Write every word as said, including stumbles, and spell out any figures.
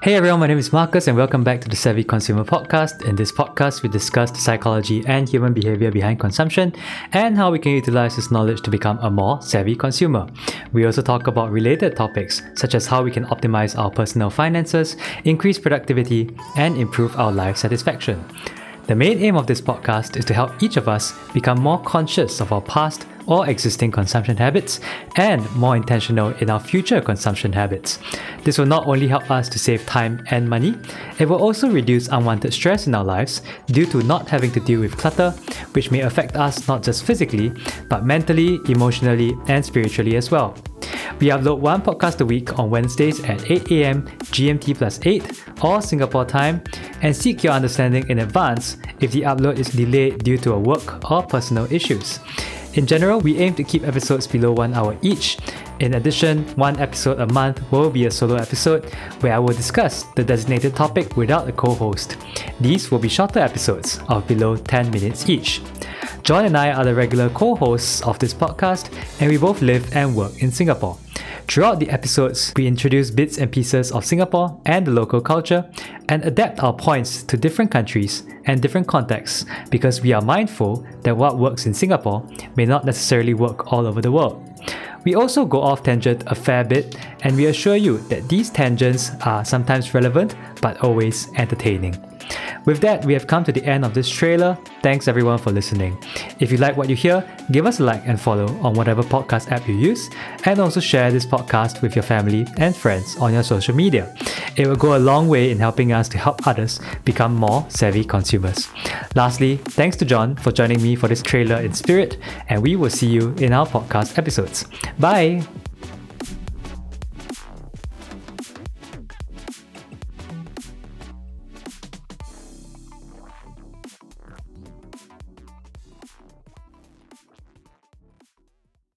Hey everyone, my name is Marcus and welcome back to the Savvy Consumer Podcast. In this podcast, we discuss the psychology and human behavior behind consumption and how we can utilize this knowledge to become a more savvy consumer. We also talk about related topics such as how we can optimize our personal finances, increase productivity, and improve our life satisfaction. The main aim of this podcast is to help each of us become more conscious of our past or existing consumption habits and more intentional in our future consumption habits. This will not only help us to save time and money, it will also reduce unwanted stress in our lives due to not having to deal with clutter, which may affect us not just physically, but mentally, emotionally, and spiritually as well. We upload one podcast a week on Wednesdays at eight a.m. G M T plus eight or Singapore time, and seek your understanding in advance if the upload is delayed due to a work or personal issues. In general, we aim to keep episodes below one hour each. In addition, one episode a month will be a solo episode where I will discuss the designated topic without a co-host. These will be shorter episodes of below ten minutes each. John and I are the regular co-hosts of this podcast, and we both live and work in Singapore. Throughout the episodes, we introduce bits and pieces of Singapore and the local culture and adapt our points to different countries and different contexts because we are mindful that what works in Singapore may not necessarily work all over the world. We also go off tangent a fair bit, and we assure you that these tangents are sometimes relevant but always entertaining. With that, we have come to the end of this trailer. Thanks everyone for listening. If you like what you hear, give us a like and follow on whatever podcast app you use, and also share this podcast with your family and friends on your social media. It will go a long way in helping us to help others become more savvy consumers. Lastly, thanks to John for joining me for this trailer in spirit, and we will see you in our podcast episodes. Bye!